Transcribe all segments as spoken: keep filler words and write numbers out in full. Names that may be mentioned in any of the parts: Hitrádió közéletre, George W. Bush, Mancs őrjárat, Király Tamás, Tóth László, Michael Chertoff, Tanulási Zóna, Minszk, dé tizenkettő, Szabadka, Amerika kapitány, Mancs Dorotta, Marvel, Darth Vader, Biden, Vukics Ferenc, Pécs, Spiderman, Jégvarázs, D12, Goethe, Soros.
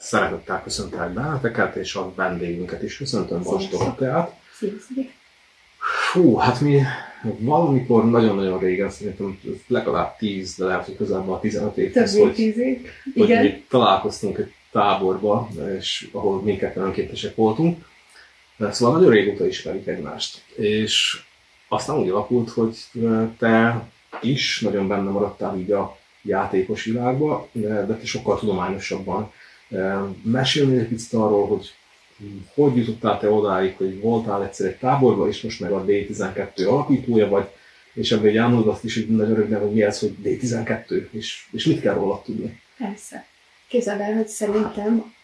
Szeretettel köszöntelek benneteket, és a vendégünket is köszöntöm, Mancs Dorottát. Fú, hát mi valamikor nagyon-nagyon régen, szerintem legalább tíz, de lehet, hogy közelben a tizenöt évhez, hogy, hogy mi találkoztunk egy táborba, és ahol minket önkéntesek voltunk. De szóval nagyon régóta ismerik egymást. És aztán úgy alakult, hogy te is nagyon benne maradtál így a játékos világba, de te sokkal tudományosabban. Mesélni egy picit arról, hogy hogy jutottál te odáig, hogy voltál egyszer egy táborban, és most meg a dé tizenkettő alapítója vagy, és ebből Jánod azt is, hogy nagyon örökben, hogy mi ez, hogy dé tizenkettő, és, és mit kell róla tudni? Persze. Képzeld el, hogy szerintem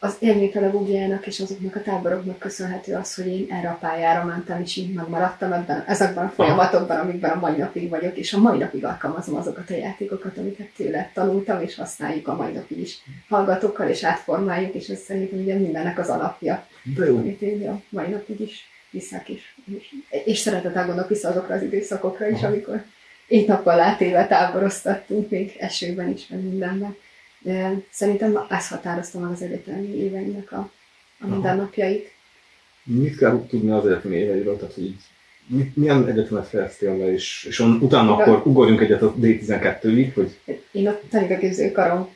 az élménypedagógiának és azoknak a táboroknak köszönhető az, hogy én erre a pályára mentem, és így megmaradtam ebben, ezekben a folyamatokban, amikben a mai napig vagyok, és a mai napig alkalmazom azokat a játékokat, amiket tőle tanultam, és használjuk a mai napig is hallgatókkal, és átformáljuk, és ez szerintem ugye mindennek az alapja, amit én a mai napig is viszek, és, és, és szeretettel gondolok vissza azokra az időszakokra is, amikor egy nappal átéve táboroztattunk, még esőben is, meg mindenben. De szerintem ezt határozta meg az egyetemi éveimnek a, a mindennapjait. Mit kell tudni az egyetemi éveiről? Tehát, hogy mit, milyen egyetemet fejeztél be, és, és on, utána a, akkor ugorjunk egyet a dé tizenkettőig, hogy... Én a tanító-képzőkaron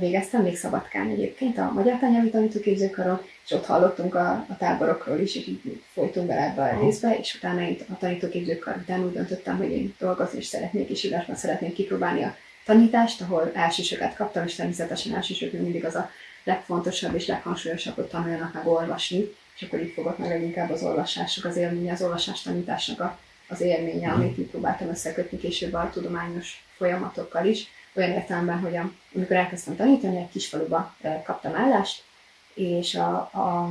végeztem, még Szabadkán egyébként, a magyar tannyelvi tanító-képzőkaron, és ott hallottunk a, a táborokról is, és így folytunk bele ebbe a részbe, és utána itt a tanító-képzőkar után úgy döntöttem, hogy én dolgozni is szeretnék, és írásban szeretném kipróbálni a tanítást, ahol elsősöket kaptam, és természetesen elsősöknél mindig az a legfontosabb és leghangsúlyosabb, hogy tanuljanak meg olvasni, és akkor így fogott meg leginkább az olvasások, az élménye, az olvasás tanításnak a, az élménye, amit így próbáltam összekötni később a tudományos folyamatokkal is, olyan értelemben, hogy a, amikor elkezdtem tanítani, egy kis faluba kaptam állást, és a, a,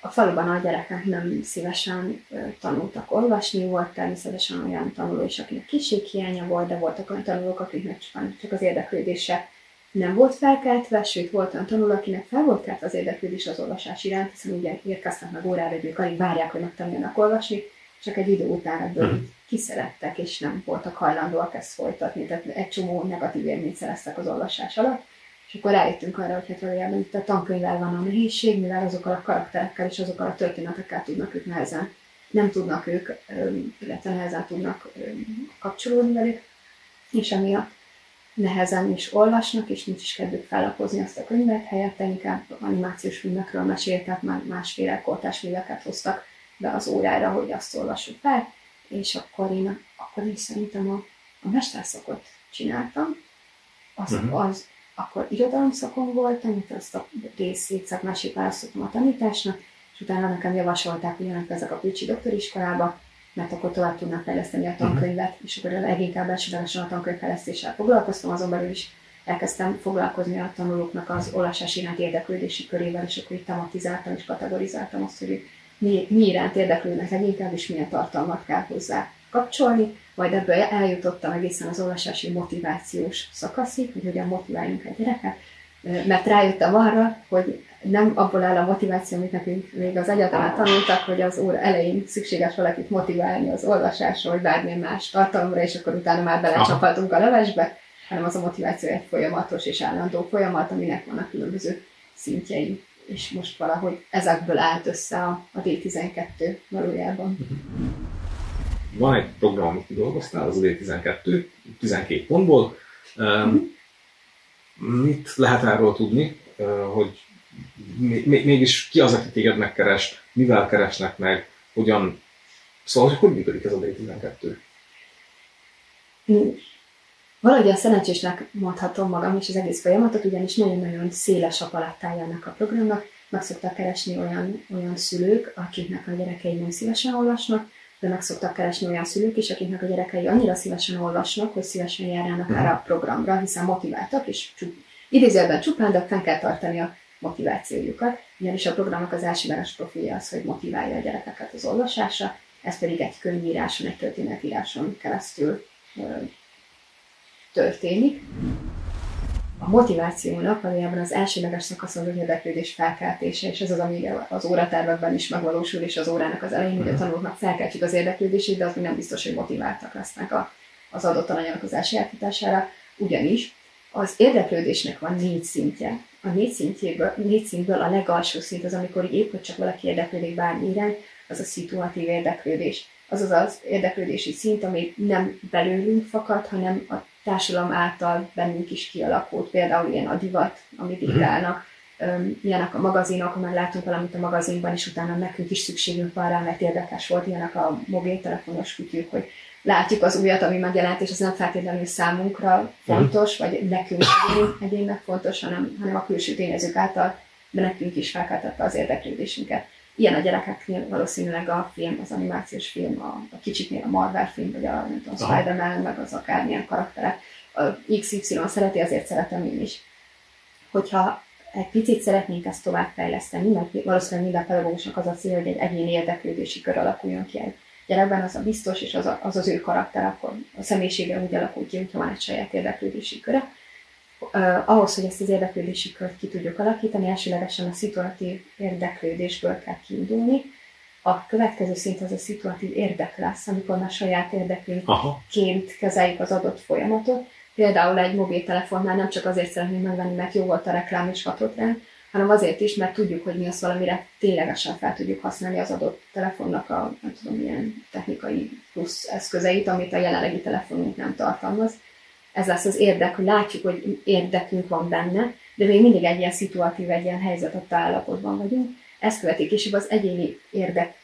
a faluban a gyerekek nem szívesen tanultak olvasni, volt természetesen olyan tanuló is, akinek készséghiánya volt, de voltak olyan tanulók, akiknek csak az érdeklődése nem volt felkeltve, sőt volt olyan tanuló, akinek fel volt keltve az érdeklődés az olvasás iránt, hiszen ugye érkeztek meg órára, hogy ők alig várják, hogy megtanuljanak olvasni, csak egy idő után ebből kiszerettek, és nem voltak hajlandóak ezt folytatni, tehát egy csomó negatív élményt szereztek az olvasás alatt. És akkor rájöttünk arra, hogy hát valójában itt a tankönyvvel van a nehézség, mivel azokkal a karakterekkel és azokkal a történetekkel tudnak ők nehezen, nem tudnak ők, illetve nehezen tudnak kapcsolódni velük, és emiatt nehezen is olvasnak, és nincs is kedvük fellapozni azt a könyvet, helyette inkább animációs filmekről meséltek, már másféle kortársműveket hoztak be az órára, hogy azt olvassuk fel, és akkor én, akkor én szerintem a, a mesterszakot csináltam, az, uh-huh. az akkor irodalomszakon voltam, itt azt a részét szakmásét választottam a tanításnak, és utána nekem javasolták, hogy jönnek ezek a pécsi doktoriskolába, mert akkor tovább tudnak fejleszteni a tankönyvet, és akkor leginkább elsődlegesen a tankönyvfejlesztéssel foglalkoztam, azon belül is elkezdtem foglalkozni a tanulóknak az olvasás iránti érdeklődési körével, és akkor itt tematizáltam és kategorizáltam azt, hogy mi, mi iránt érdeklődnek leginkább, és milyen tartalmat kell hozzá kapcsolni, majd ebből eljutottam egészen az olvasási motivációs szakaszig, hogy hogyan motiváljunk egy gyereket, mert rájöttem arra, hogy nem abból áll a motiváció, amit nekünk még az egyetemen tanultak, hogy az óra elején szükséges valakit motiválni az olvasásra, vagy bármilyen más tartalomra, és akkor utána már belecsaphatunk a levesbe, hanem az a motiváció egy folyamatos és állandó folyamat, aminek vannak különböző szintjei. És most valahogy ezekből állt össze a, a dé tizenkettő valójában. Van egy program, amit kidolgoztál, az a dé tizenkettő, tizenkét pontból. Mit lehet erről tudni, hogy mégis ki az, aki téged megkeres, mivel keresnek meg, hogyan... Szóval, hogy hogy működik ez a dé tizenkettő? Valahogy a szerencsésnek mondhatom magam és az egész folyamatot, ugyanis nagyon-nagyon széles a palettája ennek a programnak. Meg szoktak keresni olyan, olyan szülők, akiknek a gyerekei nem szívesen olvasnak, de meg szoktak keresni olyan szülők is, akiknek a gyerekei annyira szívesen olvasnak, hogy szívesen járnának erre a programra, hiszen motiváltak, és csup, idézőben csupán, de fenn kell tartani a motivációjukat, ugyanis a programnak az elsődleges profilja az, hogy motiválja a gyerekeket az olvasásra, ez pedig egy könyvíráson, egy történetíráson keresztül ö, történik. A motivációnak valójában az elsődleges szakaszon az érdeklődés felkeltése, és ez az, ami az óratervekben is megvalósul, és az órának az elején, hogy a tanulóknak felkeltjük az érdeklődését, de az még nem biztos, hogy motiváltak lesznek az adott tananyagnak az elsajátítására. Ugyanis Az érdeklődésnek van négy szintje. A négy, szintjéből, négy szintből a legalsó szint az, amikor épp, hogy csak valaki érdeklődik bármi irány, az a szituatív érdeklődés. Azaz az érdeklődési szint, ami nem belőlünk fakad, hanem a társadalom által bennünk is kialakult. Például ilyen a divat, amit diktálnak, ilyenek a magazinok, mert látunk valamit a magazinban, és utána nekünk is szükségünk van rá, mert érdekes volt, ilyenek a mobiltelefonos kütyük, hogy látjuk az újat, ami megjelent, és az nem feltétlenül számunkra fontos, vagy nekünk egyének fontos, hanem, hanem a külső tényezők által, de nekünk is felkeltette az érdeklődésünket. Ilyen a gyerekeknél valószínűleg a film, az animációs film, a, a kicsiknél a Marvel film, vagy a, nem tudom, a Spiderman, meg az akármilyen karakterek. A iksz ipszilon szereti, azért szeretem én is. Hogyha egy picit szeretnénk ezt továbbfejleszteni, mert valószínűleg minden pedagógusnak az a cél, hogy egy egyéni érdeklődési kör alakuljon ki egy gyerekben, az a biztos, és az a, az, az ő karakter, akkor a személyisége úgy alakul ki, hogyha van egy saját érdeklődési köre. Uh, ahhoz, hogy ezt az érdeklődési kört ki tudjuk alakítani, elsőlegesen a szituatív érdeklődésből kell kiindulni. A következő szint az a szituatív érdek lesz, amikor már saját érdekünkként kezeljük az adott folyamatot. Például egy mobiltelefonnál nem csak azért szeretnénk megvenni, mert jó volt a reklám és hatott ránk, hanem azért is, mert tudjuk, hogy mi az valamire ténylegesen fel tudjuk használni az adott telefonnak a, nem tudom, ilyen technikai plusz eszközeit, amit a jelenlegi telefonunk nem tartalmaz. Ez lesz az érdek, hogy látjuk, hogy érdekünk van benne, de még mindig egy ilyen szituatív, egy ilyen helyzetadta állapotban vagyunk. Ezt követi később az egyéni érdek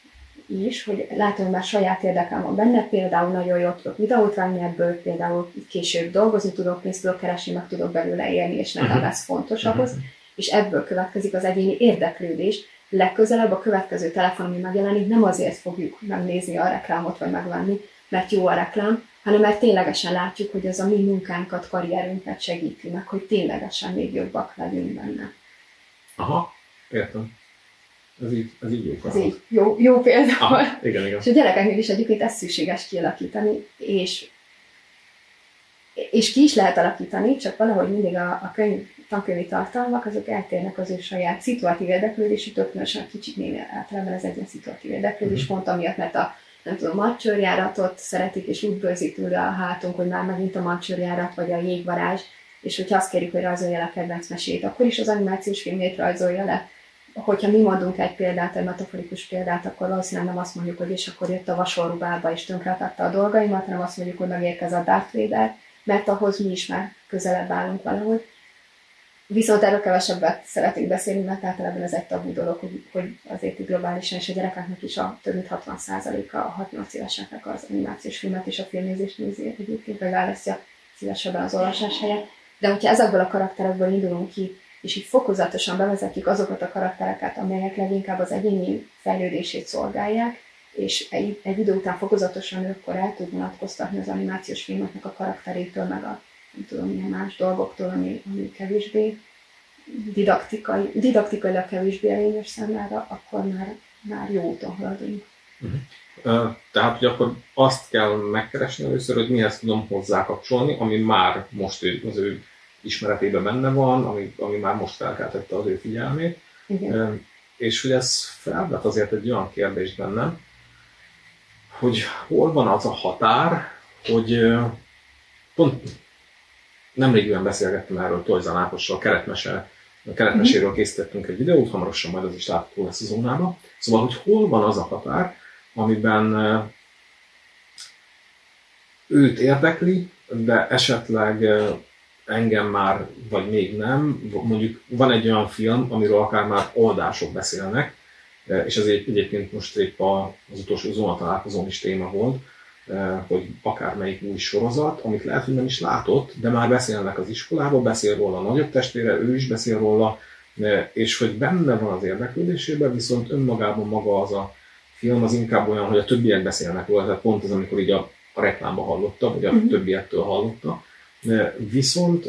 is, hogy látom, hogy már saját érdekem van benne, például nagyon jól tudok videót vágni ebből, például később dolgozni tudok, pénzt tudok keresni, meg tudok belőle élni, és nekem lesz fontos ahhoz. És ebből következik az egyéni érdeklődés. Legközelebb a következő telefon, ami megjelenik, nem azért fogjuk megnézni a reklámot, vagy megvenni, mert jó a reklám, hanem mert ténylegesen látjuk, hogy az a mi munkánkat, karrierünket segíti meg, hogy ténylegesen még jobbak legyünk benne. Aha, értem. Ez így, ez így jó példa. Ez így jó, jó példa. Aha, igen, igen. És a gyerekeknél is egyébként ezt szükséges kialakítani, és, és ki is lehet alakítani, csak valahogy mindig a, a könyv, tankönyvi tartalmak, azok eltérnek az ő saját szituatív érdeklődésüktől, különösen a kicsiknél általában ez egy ilyen szituatív érdeklődés, pont amiatt, mert a nem tudom, Mancs őrjáratot szeretik, és úgy bőzik tőle a hátunk, hogy már megint a Mancs őrjárat, vagy a Jégvarázs, és hogyha azt kérjük, hogy rajzolja le a kedvenc mesét, akkor is az animációs filmét rajzolja le. Hogyha mi mondunk egy példát, egy metaforikus példát, akkor valószínűleg nem azt mondjuk, hogy és akkor jött a vasorrubába, és tönkretette a dolgaimat, hanem azt mondjuk, hogy megérkezett Darth Vader, mert ahhoz mi is már közelebb állunk valahogy. Viszont erről kevesebbet szeretnék beszélni, mert általában ez egy tabu dolog, hogy, hogy azért így globálisan, és a gyerekeknek is a több mint hatvan százaléka a hat-nyolc éveseknek az animációs filmet és a filmnézést nézi egyébként, vagy választja szívesebben az olvasás helyett. De hogyha ezekből a karakterekből indulunk ki, és így fokozatosan bevezetjük azokat a karaktereket, amelyek leginkább az egyéni fejlődését szolgálják, és egy, egy idő után fokozatosan őkkor el tud vonatkoztatni az animációs filmeknek a karakterétől, meg a nem tudom, milyen más dolgoktól, ami, ami kevésbé didaktikai, didaktikailag kevésbé elényes számára, akkor már, már jó úton haladunk. Uh-huh. Uh, tehát, hogy akkor azt kell megkeresni először, hogy mihez tudom hozzákapcsolni, ami már most ő, az ő ismeretében benne van, ami, ami már most felkeltette az ő figyelmét. Uh, és hogy ez felvet azért egy olyan kérdést bennem, hogy hol van az a határ, hogy uh, pont... Nemrégiben beszélgettem erről Tóth Lászlóval, keretmese, keretmeséről készítettünk egy videót, hamarosan majd az is látható lesz a zónában. Szóval, hogy hol van az a határ, amiben őt érdekli, de esetleg engem már, vagy még nem. Mondjuk van egy olyan film, amiről akár már oldások beszélnek, és ez egyébként most épp az utolsó zóna találkozón is téma volt, hogy akármelyik új sorozat, amit lehet, hogy nem is látott, de már beszélnek az iskolában, beszél róla a nagyobb testvére, ő is beszél róla, és hogy benne van az érdeklődésében, viszont önmagában maga az a film az inkább olyan, hogy a többiek beszélnek róla, tehát pont az, amikor így a, a reklámba hallotta, vagy a uh-huh. többiektől hallotta. Viszont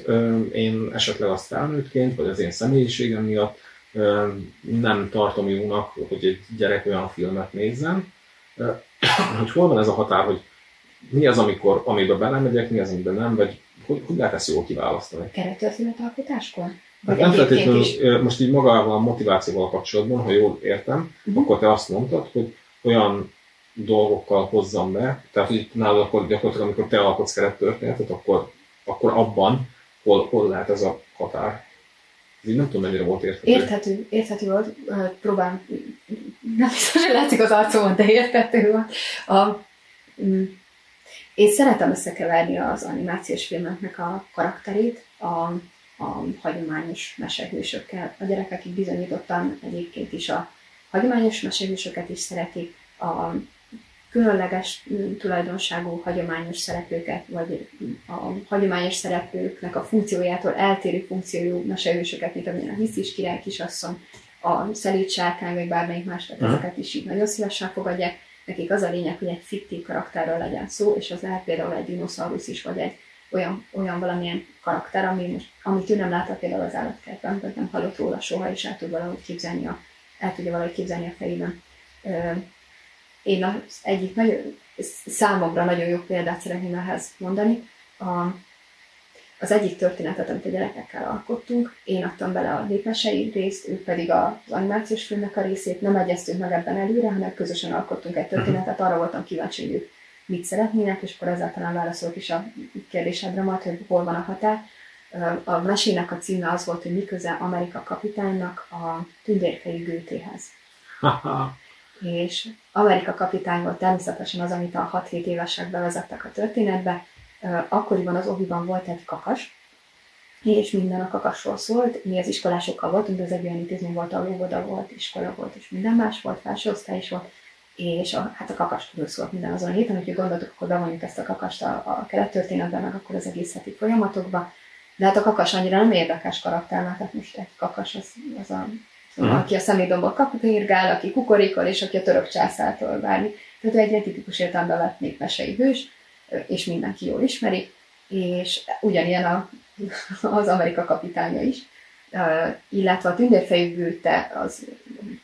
én esetleg azt felnőttként, vagy az én személyiségem miatt nem tartom jónak, hogy egy gyerek olyan filmet nézzen, hogy hol van ez a határ, hogy mi az, amikor, amiben belemegyek, mi az, amiben nem, vagy hogy, hogy lehet ezt jól kiválasztani? Kerettörténetalkotáskor? Hát nem feltétlenül, is... most így magával a motivációval kapcsolatban, ha jól értem, uh-huh. akkor te azt mondtad, hogy olyan dolgokkal hozzam be, tehát hogy nálad akkor gyakorlatilag, amikor te alkotsz kerettörténetet, akkor, akkor abban hol, hol lehet ez a határ. Én nem tudom, mennyire volt érthető. Érthető, érthető volt. Próbálom, nem biztos, hogy látszik az arcomon, de érthető volt. A, mm, én szeretem összekeverni az animációs filmeknek a karakterét a, a hagyományos mesehősökkel. A gyerekek így bizonyítottan egyébként is a hagyományos mesehősöket is szeretik, a különleges tulajdonságú hagyományos szereplőket, vagy a hagyományos szereplőknek a funkciójától eltérő funkciójú mesehősöket, mint amilyen a hisztis király kisasszony, a szelíd sárkány, vagy bármelyik más, tehát ezeket is így nagyon szívesen fogadják. Nekik az a lényeg, hogy egy fiktív karakterről legyen szó, és az lehet például egy dinoszaurusz is, vagy egy olyan, olyan valamilyen karakter, ami most, amit ő nem látott például az állatkertben, vagy nem hallott róla soha, és el tud valahogy képzelni a, el tudja valahogy képzelni a fejében. Én az egyik nagyon, számomra nagyon jó példát szeretném ehhez mondani. A, az egyik történetet, amit a gyerekekkel alkottunk, én adtam bele a népmesei részt, ők pedig az animációs filmnek a részét, nem egyeztünk meg ebben előre, hanem közösen alkottunk egy történetet, arra voltam kíváncsi, hogy ők mit szeretnének, és akkor ezzel talán válaszolok is a kérdésedre majd, hogy hol van a határ. A mesének a címe az volt, hogy mi köze Amerika kapitánynak a tündérkei gőtéhez. És Amerika kapitány volt természetesen az, amit a hat-hét évesek bevezettek a történetbe. Akkoriban az oviban volt egy kakas, és minden a kakasról szólt. Mi az iskolásokkal voltunk, de az egy olyan intézmény volt, ahol óvoda volt, iskola volt, és minden más volt, felsőosztály is volt, és a, hát a kakas körül szólt minden azon a héten, úgyhogy gondoltuk, akkor bevonjuk ezt a kakast a, a kelettörténetben, meg akkor az egész heti folyamatokba. De hát a kakas annyira nem érdekes karakter, mert hát most egy kakas az, az a... Uh-huh. Aki a szemétdombból kapirgál, aki kukorikol, és aki a török császártól várni. Tehát egy tipikus értelemben vett népmesei hős, és mindenki jól ismeri, és ugyanilyen a, az Amerika kapitánya is. Uh, illetve a tündérfejű gőte, az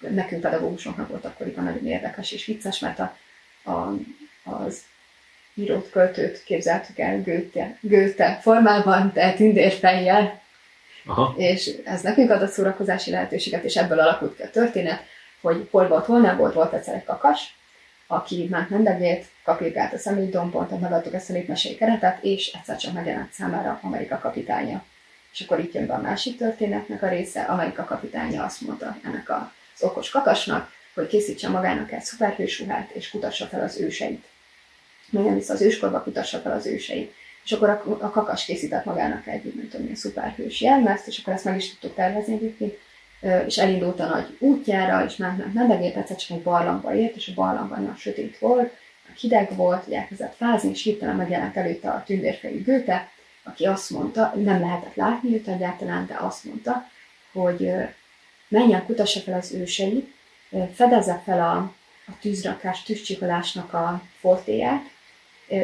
nekünk pedagógusoknak volt akkoriban nagyon érdekes és vicces, mert a, a, az írót, költőt képzeltük el Goethe, Goethe formában, tehát tündérfejjel. Aha. És ez nekünk adott szórakozási lehetőséget, és ebből alakult ki a történet, hogy hol volt, hol nem volt, volt egyszer egy kakas, aki ment mendegét, kapirgált a szemétdombon, tehát megadtuk ezt a népmesei keretet, és egyszer csak megjelent számára Amerika kapitánya. És akkor itt jön be a másik történetnek a része, Amerika kapitánya azt mondta ennek az okos kakasnak, hogy készítse magának egy szuperhősruhát, és kutassa fel az őseit. Menjen vissza az őskorba, kutassa fel az őseit. És akkor a, a kakas készített magának egy, nem tudom, ilyen szuperhős jelmezt, és akkor ezt meg is tudtuk tervezni egyébként, és elindult a nagy útjára, és ment mendegét, egyszer csak egy barlangba ért, és a barlangban nagyon sötét volt, hideg volt, hogy elkezdett fázni, és hirtelen megjelent előtte a tündérfejű Goethe, aki azt mondta, nem lehetett látni őt egyáltalán, de azt mondta, hogy menjen, kutassa fel az őseit, fedezze fel a, a tűzrakás, tűzcsikolásnak a fortéját,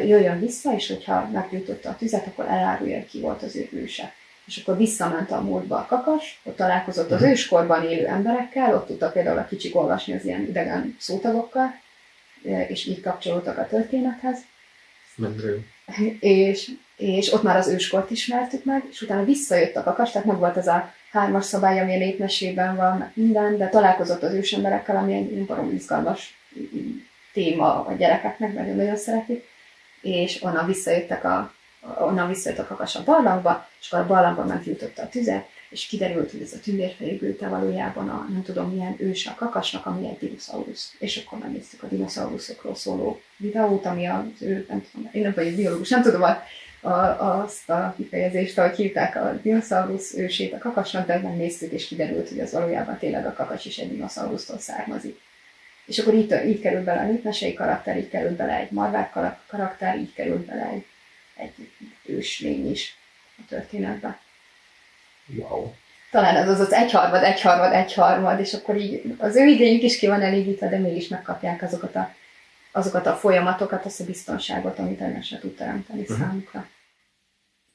jöjjön vissza, és hogyha meggyújtotta a tüzet, akkor elárulja, ki volt az ő őse. És akkor visszament a múltba a kakas, ott találkozott az őskorban élő emberekkel, ott tudta például a kicsik olvasni az ilyen idegen szótagokkal, és így kapcsolódtak a történethez. És, és ott már az őskort ismertük meg, és utána visszajött a kakas, tehát meg volt ez a hármas szabály, ami a népmesében van, minden, de találkozott az ősemberekkel, ami egy baromi izgalmas téma a gyerekeknek, nagyon-nagyon szeretik. És onnan visszajöttek a, onnan visszajött a kakas a barlangba, és akkor a barlangban meggyújtotta a tüzet, és kiderült, hogy ez a tündérfejű Goethe valójában a nem tudom milyen őse a kakasnak, ami egy dinoszaurusz. És akkor megnéztük a dinoszauruszokról szóló videót, ami az ő, nem tudom, én nem vagyok biológus, nem tudom a, a, azt a kifejezést, ahogy hívták a dinoszaurusz ősét a kakasnak, de megnéztük, és kiderült, hogy az valójában tényleg a kakas is egy dinoszaurusztól származik. És akkor így, így kerül bele a népmesei karakter, így kerül bele egy Marvel karakter, így kerül bele egy, egy őslény is a történetbe. Wow. Talán ez az az egyharmad, egyharmad, egyharmad, és akkor így az ő idejük is ki van elégítve, de mégis megkapják azokat a, azokat a folyamatokat, azt a biztonságot, amit el sem tud teremteni uh-huh. számukra.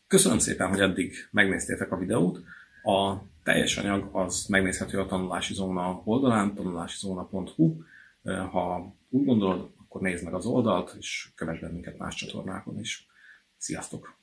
Köszönöm szépen, hogy eddig megnéztétek a videót. A teljes anyag az megnézhető a Tanulási Zóna oldalán, tanulási zóna pont hu. Ha úgy gondolod, akkor nézd meg az oldalt, és kövess bennünket más csatornákon is. Sziasztok!